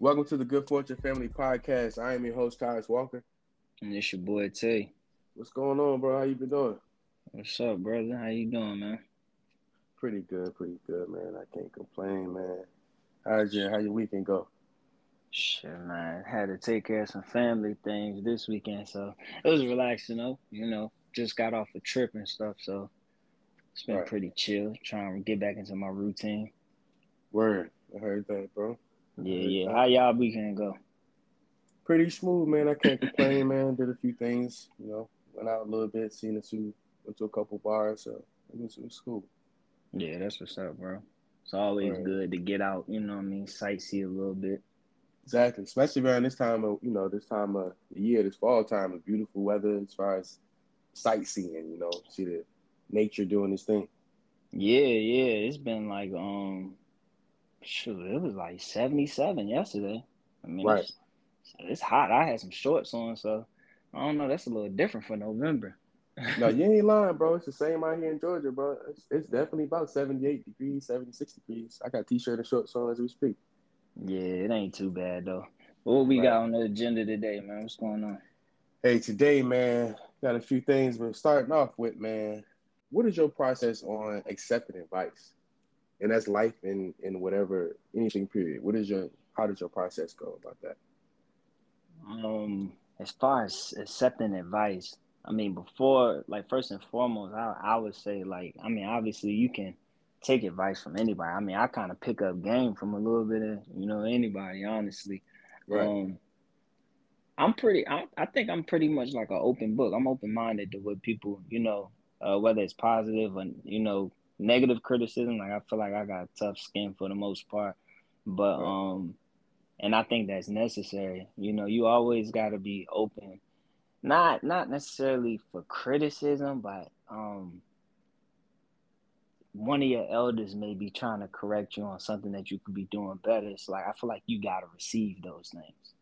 Welcome to the Good Fortune Family Podcast. I am your host, Tyus Walker. And it's your boy, Tay. What's going on, bro? How you been doing? What's up, brother? How you doing, man? Pretty good, man. I can't complain, man. How your weekend go? Shit, man. Had to take care of some family things this weekend, so it was relaxing, though. You know, just got off a trip and stuff, so it's been pretty chill. Trying to get back into my routine. Word. I heard that, bro. Yeah. How y'all weekend go? Pretty smooth, man. I can't complain, man. Did a few things, you know. Went out a little bit, went to a couple bars, so it was cool. Yeah, that's what's up, bro. It's always good to get out, you know what I mean, sightsee a little bit. Exactly, especially around this time of the year, this fall time, of beautiful weather as far as sightseeing, you know, see the nature doing its thing. Yeah, it's been like, it was like 77 yesterday. I mean, it's hot. I had some shorts on, so I don't know. That's a little different for November. No, you ain't lying, bro. It's the same out here in Georgia, bro. It's definitely about 78 degrees, 76 degrees. I got t-shirt and shorts on as we speak. Yeah, it ain't too bad, though. What we got on the agenda today, man? What's going on? Hey, today, man, got a few things we're starting off with, man. What is your process on accepting advice? And that's life in whatever, anything period. How did your process go about that? As far as accepting advice, I mean, before, like, first and foremost, I would say, like, I mean, obviously you can take advice from anybody. I mean, I kind of pick up game from a little bit of, you know, anybody, honestly. Right. I think I'm pretty much like an open book. I'm open-minded to what people, you know, whether it's positive or, you know, negative criticism. Like, I feel like I got tough skin for the most part. But, and I think that's necessary. You know, you always got to be open. Not necessarily for criticism, but one of your elders may be trying to correct you on something that you could be doing better. It's like, I feel like you got to receive those things.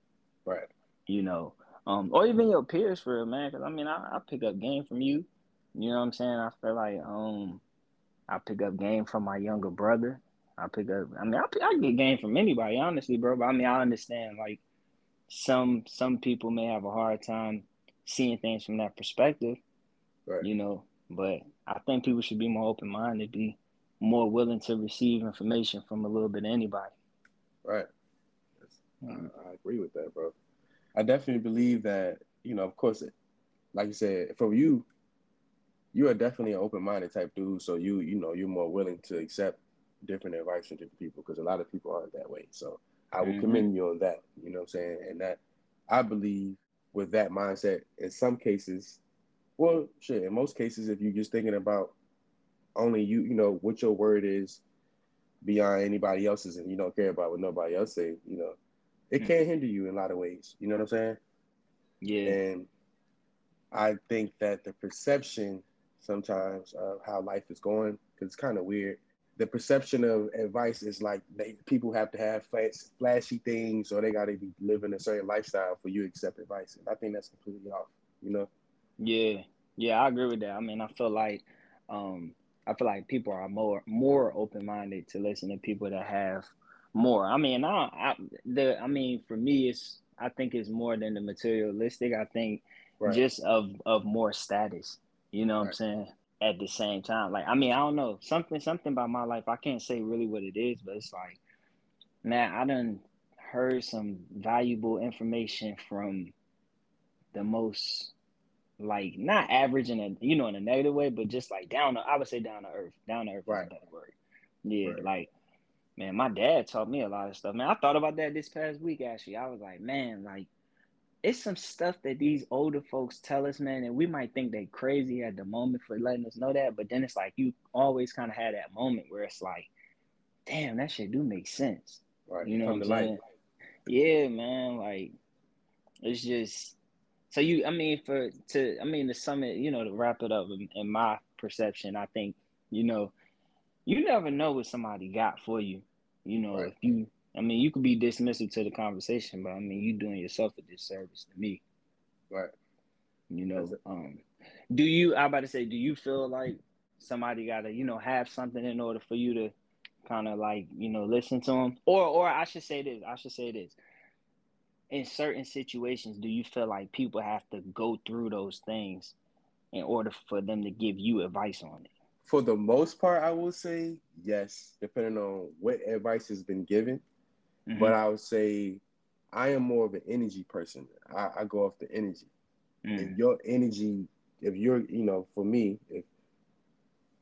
Right. You know, or even your peers for real, man. Because, I mean, I pick up game from you. You know what I'm saying? I feel like I pick up game from my younger brother. I get game from anybody, honestly, bro. But, I mean, I understand, like, some people may have a hard time seeing things from that perspective, you know, but I think people should be more open-minded, be more willing to receive information from a little bit of anybody. Right. I agree with that, bro. I definitely believe that, you know, of course, like you said, from you are definitely an open-minded type dude, so you know, you're more willing to accept different advice from different people because a lot of people aren't that way, so I will commend you on that, you know what I'm saying? And that, I believe, with that mindset, in some cases, well, shit, in most cases, if you're just thinking about only you know, what your word is beyond anybody else's and you don't care about what nobody else say, you know, it can hinder you in a lot of ways, you know what I'm saying? Yeah. And I think that the perception sometimes of how life is going, because it's kind of weird, the perception of advice is like people have to have flashy things or they got to be living a certain lifestyle for you to accept advice. And I think that's completely off, you know? Yeah, I agree with that. I mean, I feel like people are more open-minded to listen to people that have more. I mean, for me, I think it's more than the materialistic. I think just of more status, you know what I'm saying? At the same time, like, I mean, I don't know, something about my life, I can't say really what it is, but it's like, man, I done heard some valuable information from the most, like, not average in a, you know, in a negative way, but just like down to earth is a better word. Yeah, like, man, my dad taught me a lot of stuff, man. I thought about that this past week, actually. I was like, man, like, it's some stuff that these older folks tell us, man, and we might think they crazy at the moment for letting us know that, but then it's like you always kind of had that moment where it's like, damn, that shit do make sense. Right. You know what I'm saying? Yeah, man, like, it's just, so you, I mean, to sum it, you know, to wrap it up in my perception, I think, you know, you never know what somebody got for you, you know, if you, I mean, you could be dismissive to the conversation, but, I mean, you're doing yourself a disservice to me. Right. You know, do you feel like somebody got to, you know, have something in order for you to kind of, like, you know, listen to them? Or I should say this. in certain situations do you feel like people have to go through those things in order for them to give you advice on it? For the most part, I will say yes, depending on what advice has been given. Mm-hmm. But I would say I am more of an energy person. I go off the energy. Mm-hmm. If your energy, if you're, you know, for me, if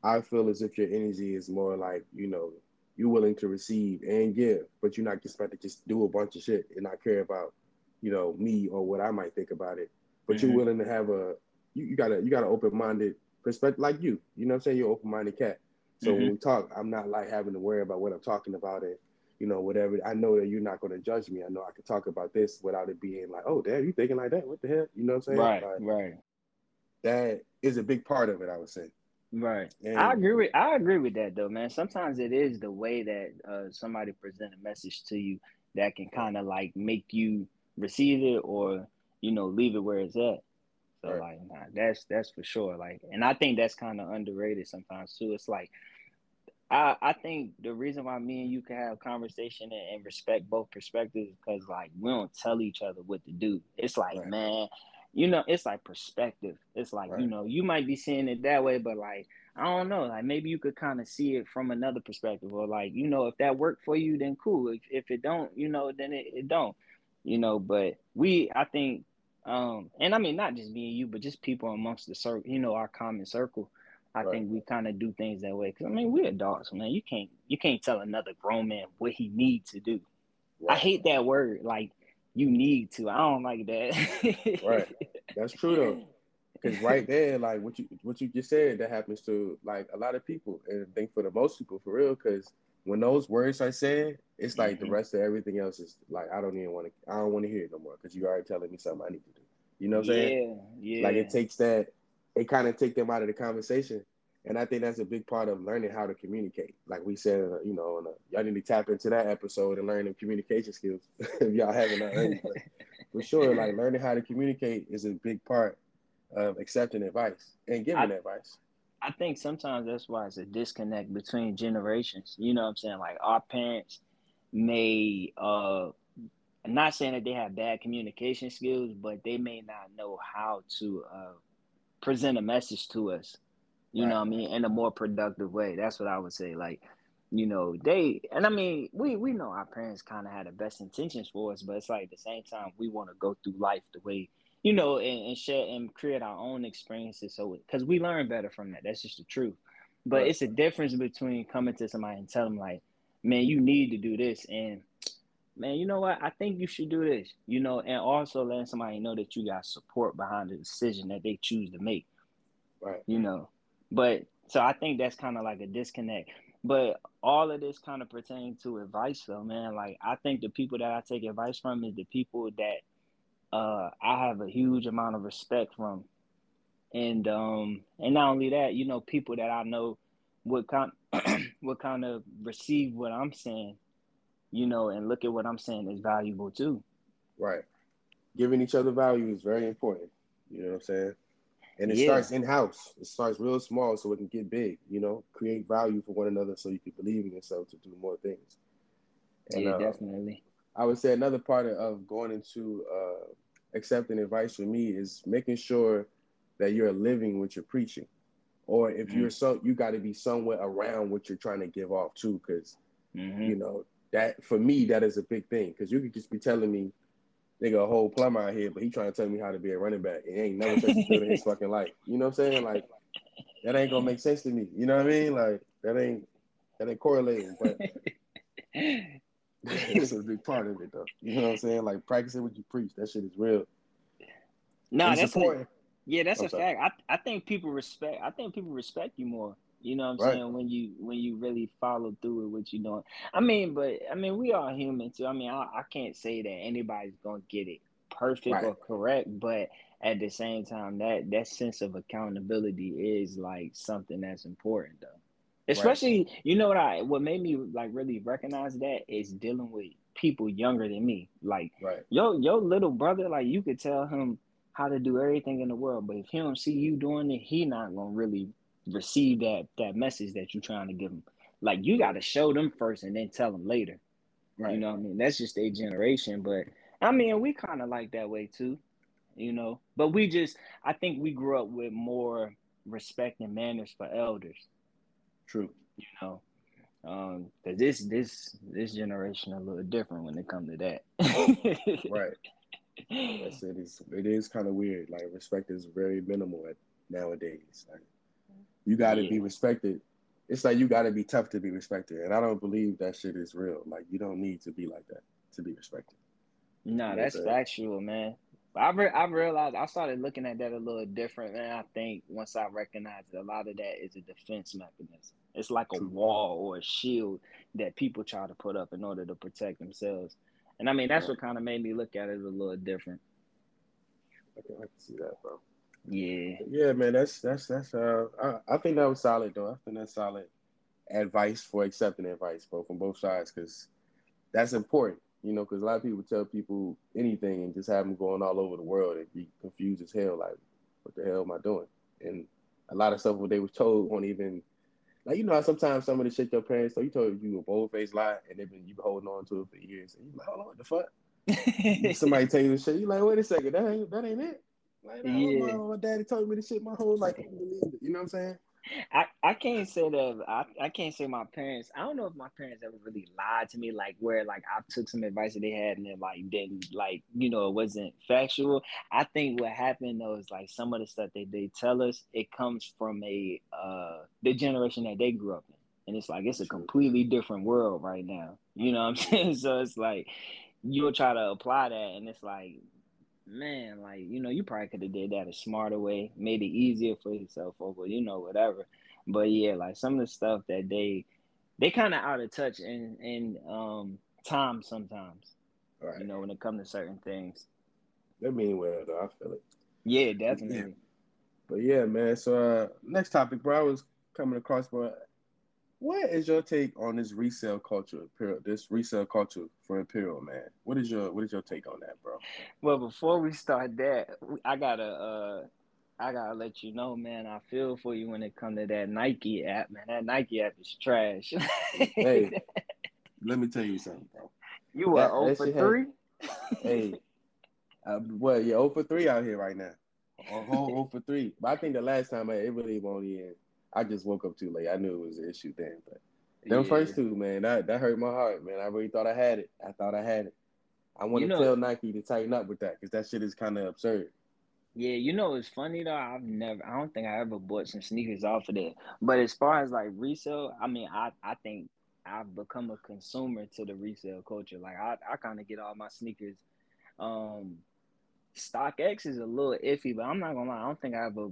I feel as if your energy is more like, you know, you're willing to receive and give, but you're not just about to just do a bunch of shit and not care about, you know, me or what I might think about it. But mm-hmm. you're willing to have a, you got an open-minded perspective, like you know what I'm saying? You're an open-minded cat. So mm-hmm. when we talk, I'm not like having to worry about what I'm talking about and, you know, whatever. I know that you're not going to judge me. I know I can talk about this without it being like, oh, damn, you thinking like that? What the hell? You know what I'm saying? Right. That is a big part of it, I would say. Right. And I agree with that, though, man. Sometimes it is the way that somebody presents a message to you that can kind of, like, make you receive it or, you know, leave it where it's at. So, right. like, nah, that's for sure. Like, and I think that's kind of underrated sometimes, too. It's like, I think the reason why me and you can have conversation and respect both perspectives is because, like, we don't tell each other what to do. It's like, right. man, you know, it's like perspective. It's like, right. you know, you might be seeing it that way, but, like, I don't know. Like, maybe you could kind of see it from another perspective or, like, you know, if that worked for you, then cool. If it don't, you know, then it don't, you know. But I think, and I mean, not just me and you, but just people amongst the circle, you know, our common circle. I right. think we kind of do things that way because, I mean, we're adults, man. You can't tell another grown man what he needs to do. Right. I hate that word, like, you need to. I don't like that. Right. That's true, though. Because right there, like, what you just said, that happens to, like, a lot of people. And I think for the most people, for real, because when those words are said, it's like mm-hmm. the rest of everything else is, like, I don't want to hear it no more because you already telling me something I need to do. You know what I'm saying? Yeah. Like, it takes that. It kind of take them out of the conversation. And I think that's a big part of learning how to communicate. Like we said, you know, y'all need to tap into that episode and learn the communication skills if y'all haven't already. But for sure, like, learning how to communicate is a big part of accepting advice and giving advice. I think sometimes that's why it's a disconnect between generations. You know what I'm saying? Like, our parents may I'm not saying that they have bad communication skills, but they may not know how to present a message to us, you right. know what I mean, in a more productive way. That's what I would say. Like, you know, and I mean, we know our parents kind of had the best intentions for us, but it's like at the same time, we want to go through life the way, you know, and share and create our own experiences. So, because we learn better from that. That's just the truth. But right. it's a difference between coming to somebody and telling them, like, man, you need to do this. And, man, you know what? I think you should do this, you know, and also letting somebody know that you got support behind the decision that they choose to make, right? You know, but so I think that's kind of like a disconnect. But all of this kind of pertaining to advice, though, man. Like, I think the people that I take advice from is the people that I have a huge amount of respect from, and not only that, you know, people that I know would would kind of receive what I'm saying. You know, and look at what I'm saying is valuable too. Right. Giving each other value is very important. You know what I'm saying? And it starts in-house. It starts real small so it can get big, you know? Create value for one another so you can believe in yourself to do more things. And, yeah, definitely. I would say another part of going into accepting advice from me is making sure that you're living what you're preaching. Or if mm-hmm. You got to be somewhere around what you're trying to give off too because, mm-hmm. you know, that for me, that is a big thing because you could just be telling me, nigga, a whole plumber out here, but he trying to tell me how to be a running back. It ain't never touched the field in his fucking life. You know what I'm saying? Like, that ain't gonna make sense to me. You know what I mean? Like, that ain't correlating. But it's a big part of it, though. You know what I'm saying? Like, practicing what you preach. That shit is real. No, that's important. Yeah, that's a fact. I think people respect you more. You know what I'm right. saying? When you really follow through with what you're doing. I mean, we are human too. I mean, I can't say that anybody's gonna get it perfect right. or correct, but at the same time, that sense of accountability is like something that's important, though. Especially, right. you know what made me like really recognize that is dealing with people younger than me. Like right. your little brother, like you could tell him how to do everything in the world, but if he don't see you doing it, he not gonna really receive that message that you're trying to give them. Like, you got to show them first and then tell them later. Right. You know what I mean? That's just their generation. But I mean, we kind of like that way too, you know. But we just, I think we grew up with more respect and manners for elders. True, you know, because this generation a little different when it comes to that. Right. Yes, it is kind of weird. Like, respect is very minimal nowadays. Like, you got to be respected. It's like you got to be tough to be respected, and I don't believe that shit is real. Like, you don't need to be like that to be respected. No, that's factual, man. I realized I started looking at that a little different, man. I think once I recognized that a lot of that is a defense mechanism. It's like a wall or a shield that people try to put up in order to protect themselves. And I mean, that's what kind of made me look at it a little different. I can see that, bro. Yeah. Yeah, man. That's I think that was solid, though. I think that's solid advice for accepting advice, bro, from both sides, because that's important. You know, because a lot of people tell people anything and just have them going all over the world and be confused as hell. Like, what the hell am I doing? And a lot of stuff what they was told won't even, like, you know how sometimes some of the shit your parents, so you told you a bold-faced lie and they've been, you been holding on to it for years. And you're like, hold on, what the fuck? Somebody tell you this shit. You're like, wait a second, that ain't it. Like, my daddy told me this shit my whole life. I can't believe it. You know what I'm saying? I can't say that I can't say my parents. I don't know if my parents ever really lied to me, like where like I took some advice that they had and it like didn't, like, you know, it wasn't factual. I think what happened though is like some of the stuff that they tell us, it comes from the generation that they grew up in, and it's like it's a completely different world right now. You know what I'm saying? So it's like you'll try to apply that, and it's like, man, like, you know, you probably could have did that a smarter way, made it easier for yourself, or, you know, whatever. But yeah, like some of the stuff that they kind of out of touch in time sometimes, right, you know, when it comes to certain things. That mean well, though. I feel it. Yeah, definitely. Yeah. But yeah, man. So next topic, bro. I was coming across, bro. What is your take on this resale culture? This resale culture for Imperial, man. What is your take on that, bro? Well, before we start that, I gotta let you know, man. I feel for you when it comes to that Nike app, man. That Nike app is trash. Hey, let me tell you something, bro. You were 0-for-3. Hey, well, you're 0-for-3 out here right now. A whole 0-for-3. But I think the last time it really won't end. I just woke up too late. I knew it was an issue then, but them first two, man, that hurt my heart, man. I really thought I had it. I want to tell Nike to tighten up with that, because that shit is kind of absurd. Yeah, you know, it's funny, though. I don't think I ever bought some sneakers off of that. But as far as, like, resale, I mean, I think I've become a consumer to the resale culture. Like, I kind of get all my sneakers. Stock X is a little iffy, but I'm not gonna lie. I don't think I ever,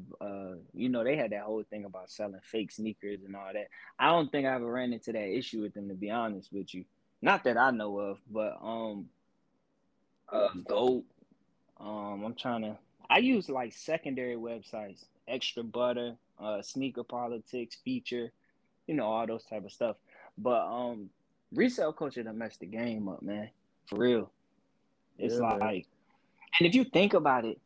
you know, they had that whole thing about selling fake sneakers and all that. I don't think I ever ran into that issue with them, to be honest with you. Not that I know of, but Goat. I use like secondary websites, Extra Butter, Sneaker Politics, Feature, you know, all those type of stuff. But resale culture done messed the game up, man. For real, it's like. And if you think about it,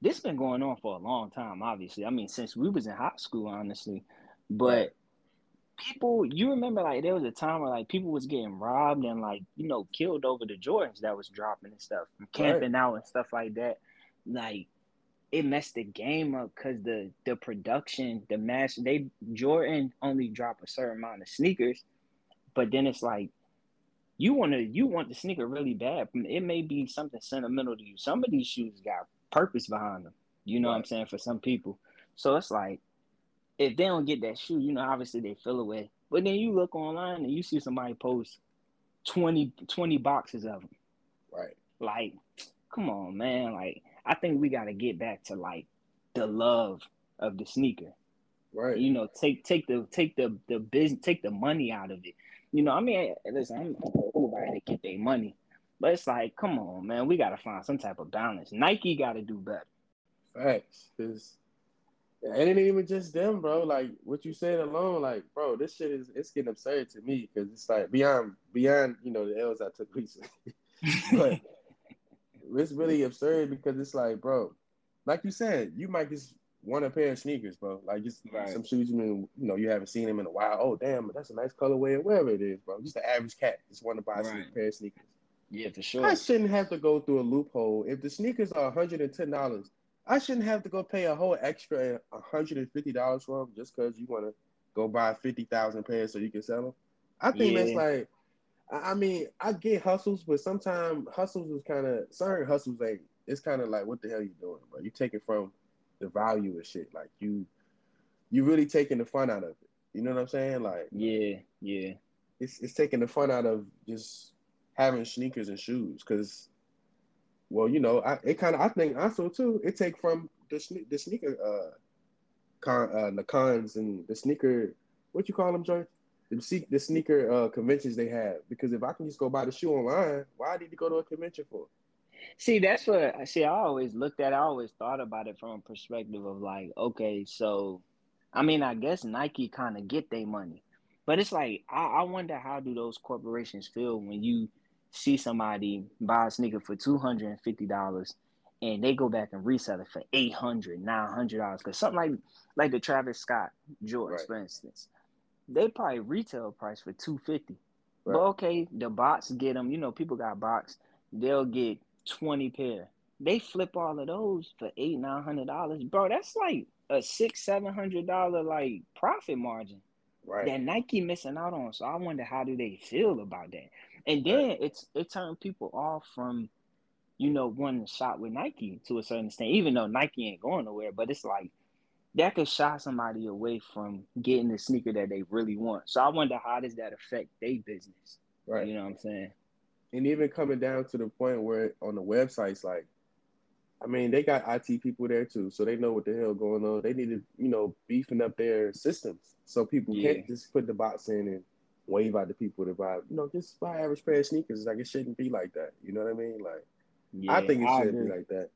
this been going on for a long time, obviously. I mean, since we was in high school, honestly. But people, you remember, like, there was a time where, like, people was getting robbed and, like, you know, killed over the Jordans that was dropping and stuff, camping out and stuff like that. Like, it messed the game up because the production, the mass, Jordan only drop a certain amount of sneakers. But then it's like, You want the sneaker really bad. It may be something sentimental to you. Some of these shoes got purpose behind them. You know what I'm saying? For some people. So it's like, if they don't get that shoe, you know, obviously they feel away. But then you look online and you see somebody post 20 boxes of them. Right. Like, come on, man. Like, I think we got to get back to, like, the love of the sneaker. Right. You know, take the business, take the money out of it. You know, I mean, listen, I'm not going to nobody to get their money, but it's like, come on, man, we got to find some type of balance. Nike got to do better. Facts. Cause it ain't even just them, bro. Like, what you said alone, like, bro, this shit it's getting absurd to me, because it's like beyond, you know, the L's I took recently. But it's really absurd, because it's like, bro, like you said, you might just want a pair of sneakers, bro. Like, just some shoes you haven't seen them in a while. Oh, damn, that's a nice colorway or whatever it is, bro. Just the average cat just want to buy a pair of sneakers. Yeah, for sure. I shouldn't have to go through a loophole. If the sneakers are $110, I shouldn't have to go pay a whole extra $150 for them just because you want to go buy 50,000 pairs so you can sell them. I think that's like, I mean, I get hustles, but sometimes hustles is kind of, certain hustles ain't, like, it's kind of like, what the hell you doing, bro? You taking from the value of shit. Like, you really taking the fun out of it. You know what I'm saying? Like, yeah. It's taking the fun out of just having sneakers and shoes because, well, you know, I think also too, it take from the sneaker the cons and the sneaker, what you call them, Joy? The sneaker conventions they have, because if I can just go buy the shoe online, why I need to go to a convention for? See, that's what I always looked at. I always thought about it from a perspective of like, okay, so I mean, I guess Nike kind of get their money, but it's like I wonder how do those corporations feel when you see somebody buy a sneaker for $250 and they go back and resell it for $800, $900. Because something like the Travis Scott Jordan, right, for instance, they probably retail price for $250. Right. But okay, the box get them. You know, people got box. They'll get 20 pair. They flip all of those for $800, $900. Bro, that's like a $600-$700 like profit margin. Right. That Nike missing out on. So I wonder how do they feel about that. And then it turned people off from, you know, wanting to shop with Nike to a certain extent, even though Nike ain't going nowhere. But it's like that could shy somebody away from getting the sneaker that they really want. So I wonder how does that affect their business. Right. You know what I'm saying? And even coming down to the point where on the websites, like, I mean, they got IT people there too, so they know what the hell going on. They need to, you know, beefing up their systems so people can't just put the box in and wave out the people to buy. You know, just buy average pair of sneakers. Like, it shouldn't be like that. You know what I mean? Like, I think it should be like that.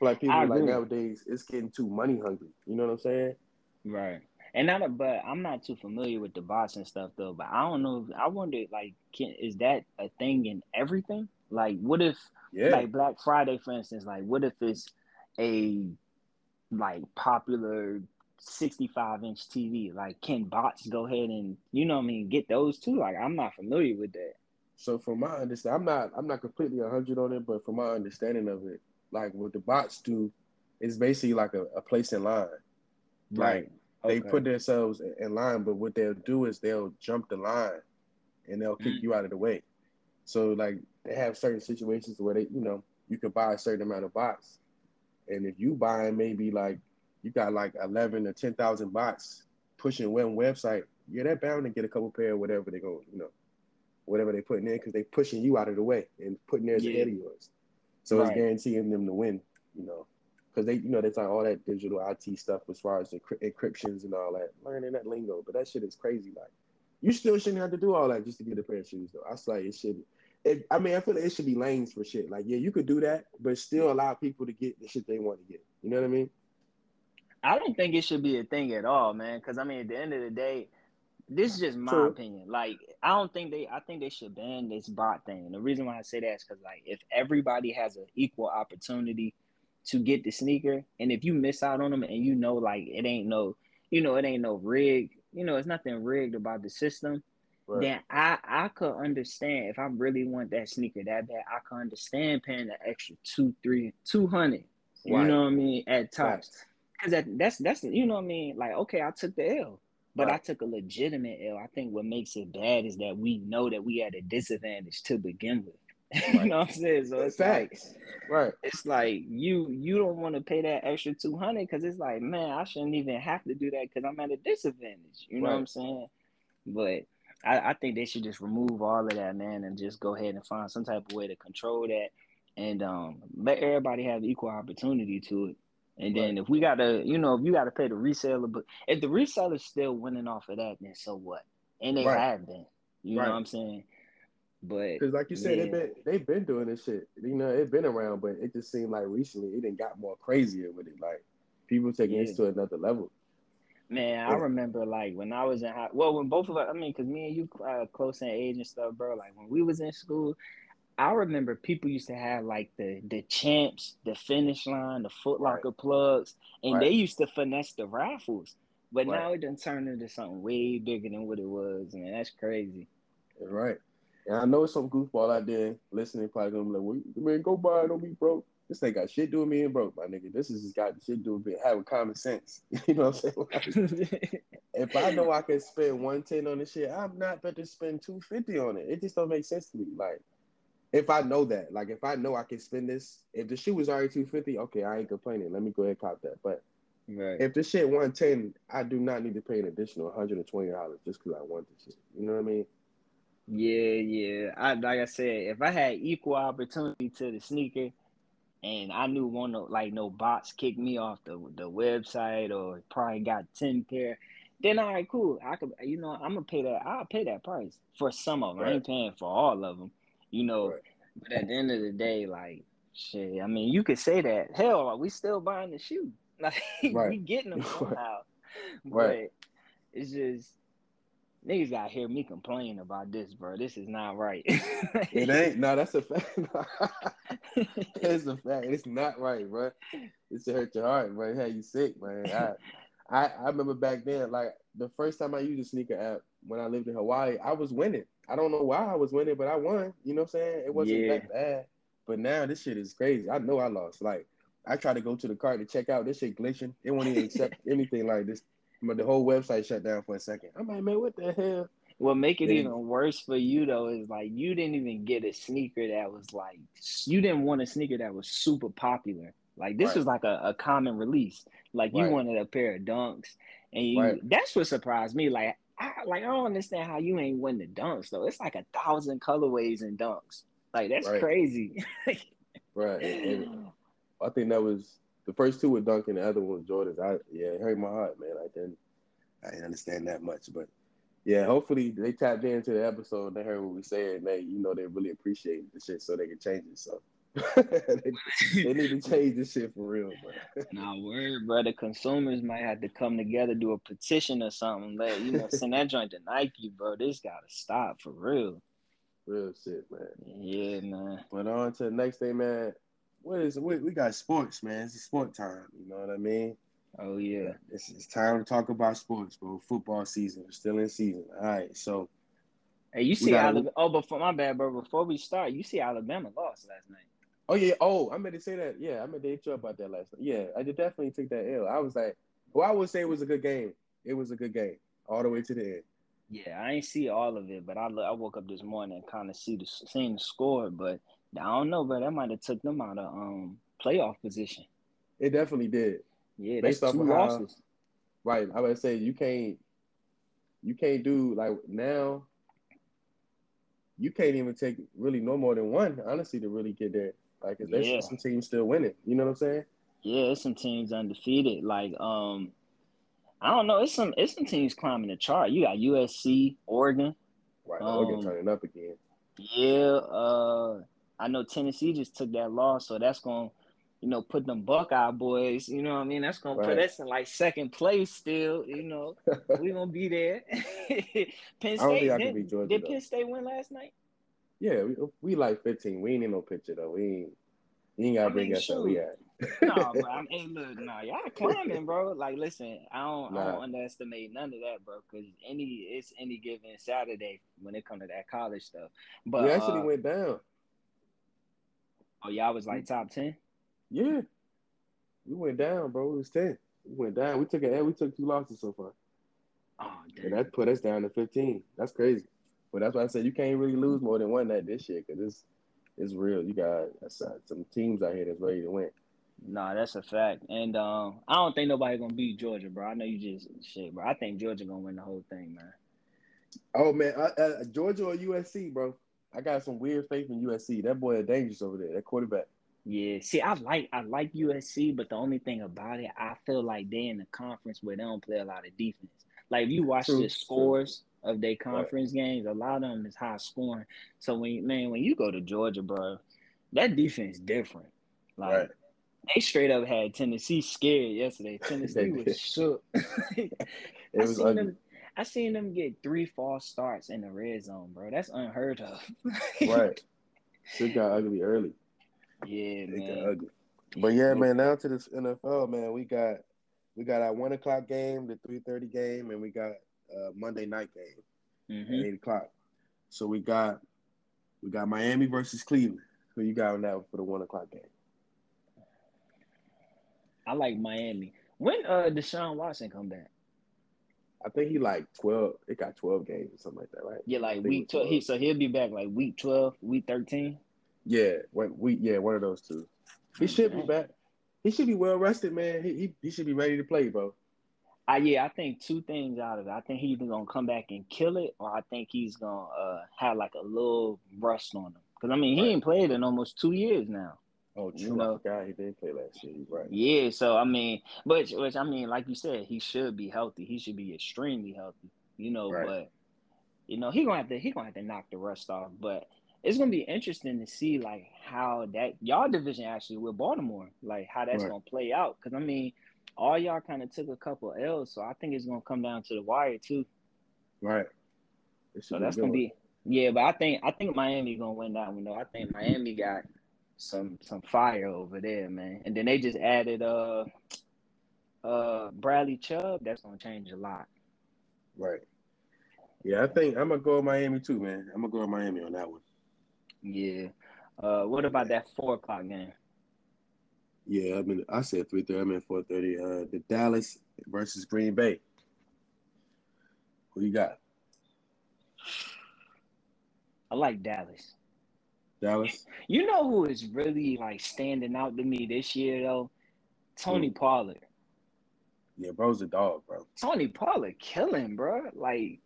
Like, people like nowadays, it's getting too money hungry. You know what I'm saying? Right. And but I'm not too familiar with the box and stuff though. But I don't know. I wonder, like, is that a thing in everything? Like, what if, like Black Friday, for instance, like, what if it's a like popular 65-inch TV? Like, can bots go ahead and, you know what I mean, get those too? Like, I'm not familiar with that. So from my understanding, I'm not completely 100 on it, but from my understanding of it, like what the bots do is basically like a place in line. Right. Like, they put themselves in line, but what they'll do is they'll jump the line and they'll kick you out of the way. So, like, they have certain situations where they, you know, you can buy a certain amount of bots. And if you buy maybe, like, you got, like, 11 or 10,000 bots pushing one website, yeah, they're bound to get a couple pair of whatever they're going, you know, whatever they're putting in, because they're pushing you out of the way and putting theirs ahead of yours. So it's guaranteeing them to win, you know, because they, you know, that's like all that digital IT stuff as far as the encryptions and all that, learning that lingo. But that shit is crazy, like. You still shouldn't have to do all that just to get a pair of shoes, though. I was like, it should. I mean, I feel like it should be lanes for shit. Like, yeah, you could do that, but still allow people to get the shit they want to get. You know what I mean? I don't think it should be a thing at all, man. Because I mean, at the end of the day, this is just my opinion. Like, I think they should ban this bot thing. And the reason why I say that is because, like, if everybody has an equal opportunity to get the sneaker, and if you miss out on them, and you know, like, it ain't no rig. You know, it's nothing rigged about the system. Right. Then I could understand if I really want that sneaker that bad. I could understand paying the extra $200. Right. You know what I mean? At tops, because that's you know what I mean. Like, okay, I took the L, but I took a legitimate L. I think what makes it bad is that we know that we had a disadvantage to begin with. Right. You know what I'm saying? So it's facts. Like, it's like you don't want to pay that extra $200 because it's like, man, I shouldn't even have to do that because I'm at a disadvantage. You know what I'm saying? But I think they should just remove all of that, man, and just go ahead and find some type of way to control that and let everybody have equal opportunity to it. And then if we gotta, you know, if you gotta pay the reseller, but if the reseller's still winning off of that, then so what? And they have been. You know what I'm saying? But because, like you said, they've been doing this shit. You know, it's been around, but it just seemed like recently it done got more crazier with it. Like, people taking this to another level. Man, I remember, like, when I was in high... Well, when both of us... I mean, because me and you close in age and stuff, bro. Like, when we was in school, I remember people used to have, like, the champs, the finish line, the Foot Locker plugs, and they used to finesse the raffles. But now it done turned into something way bigger than what it was, man. That's crazy. Right. And I know some goofball out there listening probably going to be like, well, man, go buy it, don't be broke. This ain't got shit to do with being broke, my nigga. This has just got shit to do with having common sense. You know what I'm saying? Like, if I know I can spend $110 on this shit, I'm not about to spend $250 on it. It just don't make sense to me. Like, if I know that, like, if I know I can spend this, if the shoe was already $250, okay, I ain't complaining. Let me go ahead and cop that. But right. If this shit $110, I do not need to pay an additional $120 just because I want this shit. You know what I mean? Yeah. Like I said, if I had equal opportunity to the sneaker, and I knew no bots kicked me off the website or probably got 10 pair, then all right, cool. I could, I'm gonna pay that. I'll pay that price for some of them. Right. I ain't paying for all of them, Right. But at the end of the day, like, shit. I mean, you could say that. Hell, like, we still buying the shoe. Like, right. We getting them somehow. Right. But it's just. Niggas gotta hear me complain about this, bro. This is not right. It ain't. No, that's a fact. That's a fact. It's not right, bro. It should hurt your heart, bro. Hey, you sick, man. I remember back then, like, the first time I used a sneaker app when I lived in Hawaii, I was winning. I don't know why I was winning, but I won. You know what I'm saying? It wasn't that bad. But now this shit is crazy. I know I lost. Like, I tried to go to the cart to check out. This shit glitching. It won't even accept anything like this. But the whole website shut down for a second. I'm like, man, what the hell? What make it even worse for you, though, is, like, you didn't even get a sneaker that was, like, you didn't want a sneaker that was super popular. Like, this was, like, a common release. Like, you wanted a pair of Dunks. And that's what surprised me. Like, I don't understand how you ain't win the Dunks, though. It's, like, 1,000 colorways in Dunks. Like, that's crazy. Right. And I think that was... The first two were Dunk and the other one was Jordan's. It hurt my heart, man. I didn't understand that much. But, yeah, hopefully they tapped into the episode and they heard what we said. And they, they really appreciate the shit so they can change it. So they need to change this shit for real, bro. Nah, word, brother. Consumers might have to come together, do a petition or something. Like, send that joint to Nike, bro. This got to stop for real. Real shit, man. Yeah, man. But on to the next day, man. We got sports, man. It's sport time. You know what I mean? Oh, yeah. It's time to talk about sports, bro. Football season. We're still in season. All right, so. Hey, you see Alabama. Oh, my bad, bro. Before we start, you see Alabama lost last night. Oh, yeah. Oh, I meant to say that. Yeah, I meant to hit you about that last night. Yeah, I definitely took that L. I was like, well, I would say it was a good game. It was a good game all the way to the end. Yeah, I ain't see all of it, but I woke up this morning and kind of seen the score, but. I don't know, bro. That might have took them out of playoff position. It definitely did. Yeah, based off of losses. Right. I would say you can't do, like, now. You can't even take really no more than one, honestly, to really get there. Like, there's some teams still winning. You know what I'm saying? Yeah, there's some teams undefeated. Like, I don't know. It's some teams climbing the chart. You got USC, Oregon. Right. Oregon turning up again. Yeah. I know Tennessee just took that loss, so that's going to, put them Buckeye boys, you know what I mean? That's going to put us in, like, second place still, We're going to be there. Penn State, did Penn State win last night? Yeah, we like 15. We ain't in no picture, though. You ain't got to bring us up. We at. No, bro. I mean, look, y'all climbing, bro. Like, listen, I don't underestimate none of that, bro. Because it's any given Saturday when it comes to that college stuff. But we actually went down. Oh, y'all was like top 10? Yeah. We went down, bro. It was 10. We went down. We took two losses so far. Oh, damn. And that put us down to 15. That's crazy. But that's why I said you can't really lose more than one that this year because it's real. You got some teams out here that's ready to win. Nah, that's a fact. And I don't think nobody's going to beat Georgia, bro. I know you just – shit, bro. I think Georgia going to win the whole thing, man. Oh, man. Georgia or USC, bro? I got some weird faith in USC. That boy is dangerous over there, that quarterback. Yeah, see, I like USC, but the only thing about it, I feel like they in a conference where they don't play a lot of defense. Like, if you watch the scores of their conference games, a lot of them is high scoring. So, when you go to Georgia, bro, that defense different. Like, they straight up had Tennessee scared yesterday. Tennessee was shook. I seen them get 3 false starts in the red zone, bro. That's unheard of. Right. Shit got ugly early. Yeah, man. It got ugly. But yeah, man, now to this NFL, man, we got our 1:00 game, the 3:30 game, and we got Monday night game at 8:00. So we got We got Miami versus Cleveland. Who you got on that one for the 1 o'clock game? I like Miami. When Deshaun Watson come back? I think he like 12. It got 12 games or something like that, right? Yeah, like week 12. So he'll be back like week 12, week 13. Yeah, one of those two. He should be back. He should be well rested, man. He should be ready to play, bro. I think two things out of it. I think he's either gonna come back and kill it, or I think he's gonna have like a little rust on him. Because I mean, he ain't played in almost 2 years now. Oh, true. You know? I forgot he didn't play last year. He's right. Yeah. So I mean, which I mean, like you said, he should be healthy. He should be extremely healthy. You know, right. But you know, he gonna have to knock the rust off. But it's gonna be interesting to see like how that y'all division actually with Baltimore, like how that's gonna play out. Because I mean, all y'all kind of took a couple L's, so I think it's gonna come down to the wire too. Right. So that's gonna be but I think Miami gonna win that one though. I think Miami got some fire over there, man. And then they just added Bradley Chubb. That's gonna change a lot. Right. Yeah, I think I'm gonna go with Miami too, man. I'm gonna go with Miami on that one. Yeah. What about that 4 o'clock game? Yeah, I mean, I said 3:30. I meant 4:30. The Dallas versus Green Bay. Who you got? I like Dallas. Dallas. You know who is really like standing out to me this year though? Tony Pollard. Yeah, bro's a dog, bro. Tony Pollard killing, bro. Like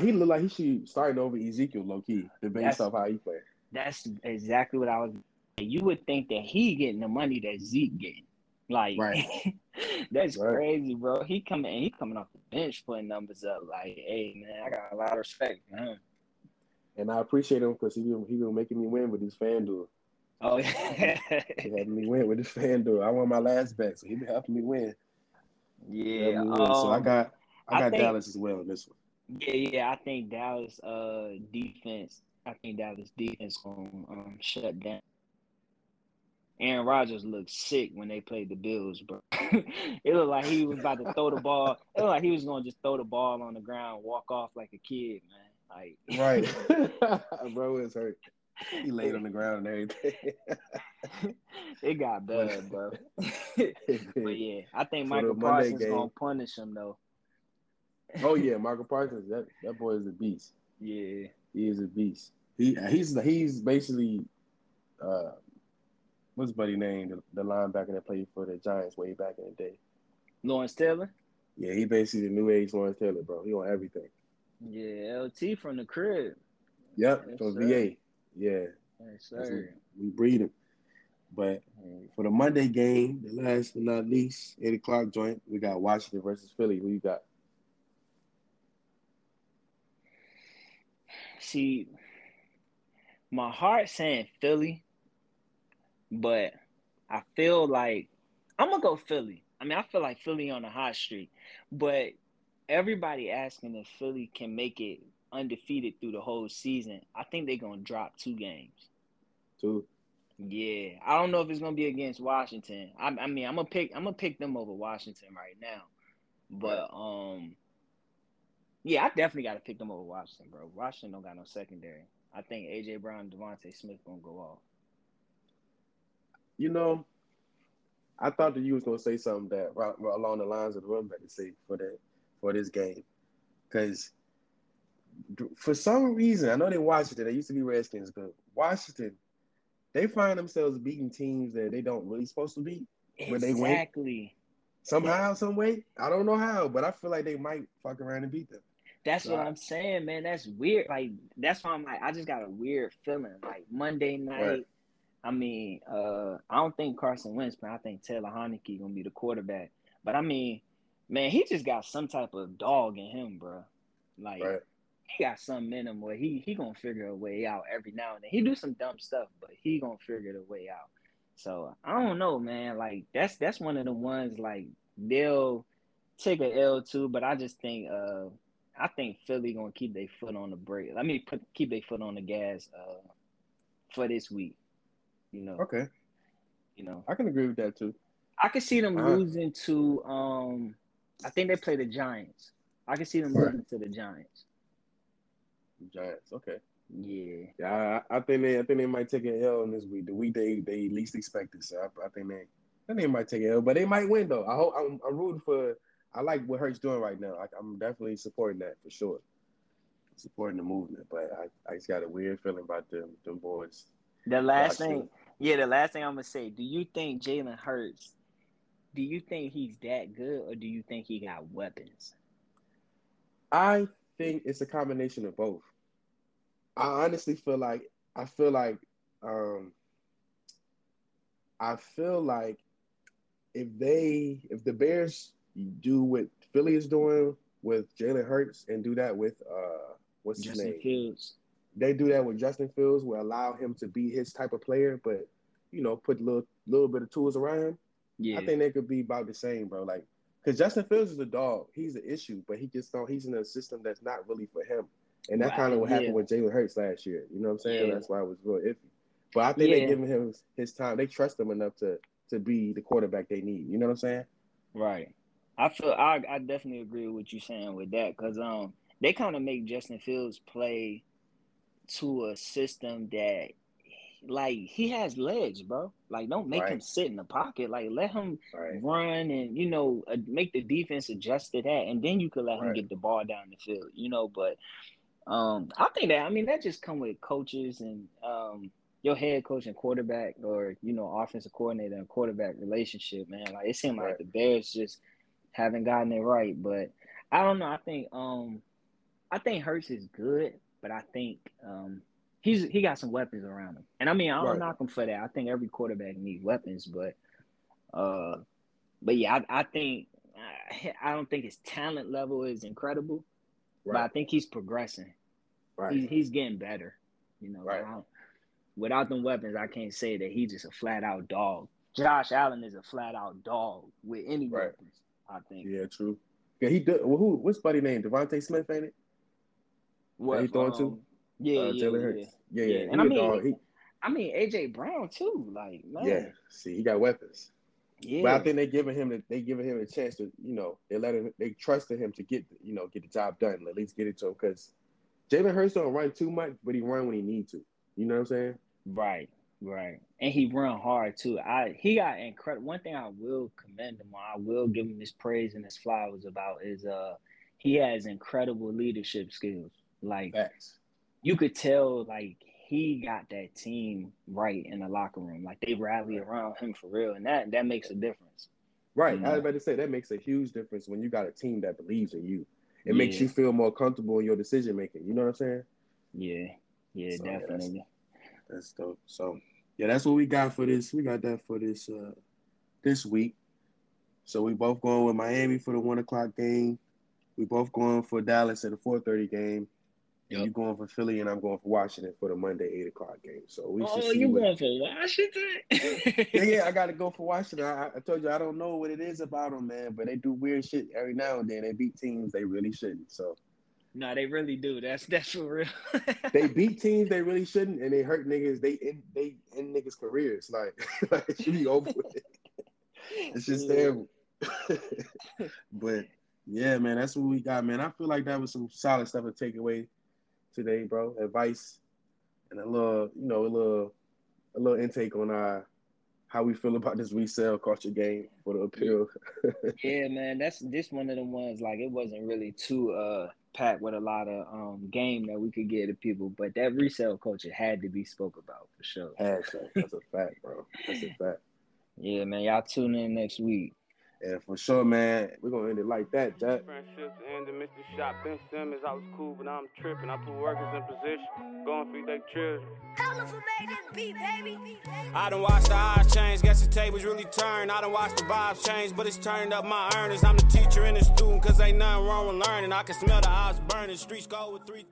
he looked like he should start over Ezekiel low key, based off how he played. That's exactly what I was. You would think that he getting the money that Zeke getting. Like that's crazy, bro. He coming off the bench putting numbers up. Like, hey man, I got a lot of respect for him. And I appreciate him because he been making me win with his FanDuel. Oh yeah. He having me win with his FanDuel. I won my last bet, so he been helping me win. Yeah. So I think Dallas as well in this one. Yeah, I think Dallas defense. I think Dallas defense gonna shut down. Aaron Rodgers looked sick when they played the Bills, bro. It looked like he was about to throw the ball. It looked like he was gonna just throw the ball on the ground, walk off like a kid, man. Like bro is hurt. He laid on the ground and everything. It got bad, bro. But yeah, I think Michael Parsons is gonna punish him though. Oh yeah, Michael Parsons, that boy is a beast. Yeah, he is a beast. He's basically what's his buddy name? The linebacker that played for the Giants way back in the day. Lawrence Taylor? Yeah, he basically the new age Lawrence Taylor, bro. He on everything. Yeah, LT from the crib. Yep, yes, from VA. Yeah. Yes, sir. We breed him. But for the Monday game, the last but not least, 8 o'clock joint, we got Washington versus Philly. Who you got? See, my heart's saying Philly. But I feel like I'm going to go Philly. I mean, I feel like Philly on a hot streak. But everybody asking if Philly can make it undefeated through the whole season, I think they're going to drop 2 games. 2? Yeah. I don't know if it's going to be against Washington. I mean, I'm going to pick them over Washington right now. But, yeah, I definitely got to pick them over Washington, bro. Washington don't got no secondary. I think AJ Brown and Devontae Smith going to go off. You know, I thought that you was gonna say something that right along the lines of the running back to say for this game, because for some reason I know they Washington. They used to be Redskins, but Washington they find themselves beating teams that they don't really supposed to beat, but they win somehow, some way. I don't know how, but I feel like they might fuck around and beat them. That's what I'm saying, man. That's weird. Like that's why I'm like I just got a weird feeling. Like Monday night. Right. I mean, I don't think Carson Wentz, but I think Taylor Heinicke going to be the quarterback. But, I mean, man, he just got some type of dog in him, bro. Like, he got something in him where he going to figure a way out every now and then. He do some dumb stuff, but he going to figure the way out. So, I don't know, man. Like, that's one of the ones, like, they'll take an L too, but I just think I think Philly going to keep their foot on the brake. I mean, keep their foot on the gas for this week. You know, okay. You know, I can agree with that too. I can see them losing to. I think they play the Giants. I can see them losing to the Giants. Okay. Yeah, I think they might take an L in this week. The week they least expected. So I think they might take an L, but they might win though. I hope I'm rooting for. I like what Hurts doing right now. I'm definitely supporting that for sure. Supporting the movement, but I just got a weird feeling about them boys. The last thing I'm gonna say. Do you think Jalen Hurts? Do you think he's that good, or do you think he got weapons? I think it's a combination of both. I honestly feel like if the Bears do what Philly is doing with Jalen Hurts and do that with what's his name? Fields. They do that with Justin Fields, will allow him to be his type of player, but put little bit of tools around him. Yeah. I think they could be about the same, bro. Like, because Justin Fields is a dog, he's an issue, but he just don't. He's in a system that's not really for him. And that's kind of what happened with Jalen Hurts last year. You know what I'm saying? Yeah. That's why it was real iffy. But I think they're giving him his time. They trust him enough to be the quarterback they need. You know what I'm saying? Right. I definitely agree with what you're saying with that because they kind of make Justin Fields play to a system that, like, he has legs, bro. Like, don't make him sit in the pocket. Like, let him run and, make the defense adjust to that. And then you could let him get the ball down the field, but – I think that just come with coaches and your head coach and quarterback or, offensive coordinator and quarterback relationship, man. Like, it seemed like the Bears just haven't gotten it right. But I don't know. I think Hurts is good, but I think he got some weapons around him. And, I don't knock him for that. I think every quarterback needs weapons. But yeah, I don't think his talent level is incredible. Right. But I think he's progressing. Right. He's getting better. Without them weapons, I can't say that he's just a flat-out dog. Josh Allen is a flat-out dog with any weapons, I think. Yeah, true. Yeah, he did. Well, what's buddy name? Devontae Smith, ain't it? What? He throwing to? Yeah, yeah. Yeah, yeah. And AJ Brown, too. Like, man. Yeah, see, he got weapons. Yeah. But I think they giving him a chance to they trusted him to get the job done, at least get it to him, because Jalen Hurts don't run too much, but he run when he need to. You know what I'm saying? Right. And he run hard too. He got incredible. One thing I will commend him on, I will give him his praise and his flowers about is he has incredible leadership skills. Like you could tell he got that team right in the locker room. Like, they rally around him for real, and that makes a difference. Right. I was about to say, that makes a huge difference when you got a team that believes in you. It makes you feel more comfortable in your decision-making. You know what I'm saying? Yeah. Yeah, so, definitely. That's dope. So, yeah, that's what we got for this. We got that for this week. So, we both going with Miami for the 1 o'clock game. We both going for Dallas at the 4:30 game. Yep. You're going for Philly, and I'm going for Washington for the Monday 8 o'clock game. So we should see. Oh, you're going for Washington? yeah, I got to go for Washington. I told you, I don't know what it is about them, man, but they do weird shit every now and then. They beat teams they really shouldn't. So no, they really do. That's for real. They beat teams they really shouldn't, and they hurt niggas. They end niggas' careers. Like it should be over with it. It's just terrible. But, yeah, man, that's what we got, man. I feel like that was some solid stuff to take away today, bro. Advice and a little intake on how we feel about this resale culture game for the appeal. Yeah, man, that's this one of the ones, like, it wasn't really too packed with a lot of game that we could give to people, but that resale culture had to be spoke about for sure. That's a fact, bro. That's a fact. Yeah, man, y'all tune in next week. Yeah, for sure, man. We're going to end it like that, Jack. Friendships ended, Mr. Shop, Ben Simmons. I was cool, but I'm tripping. I put workers in position, going through their children. Colorful made this beat, baby. I done watched the eyes change, guess the tables really turn. I done watched the vibes change, but it's turned up my earnings. I'm the teacher and the student, because ain't nothing wrong with learning. I can smell the eyes burning, streets go with 3:30.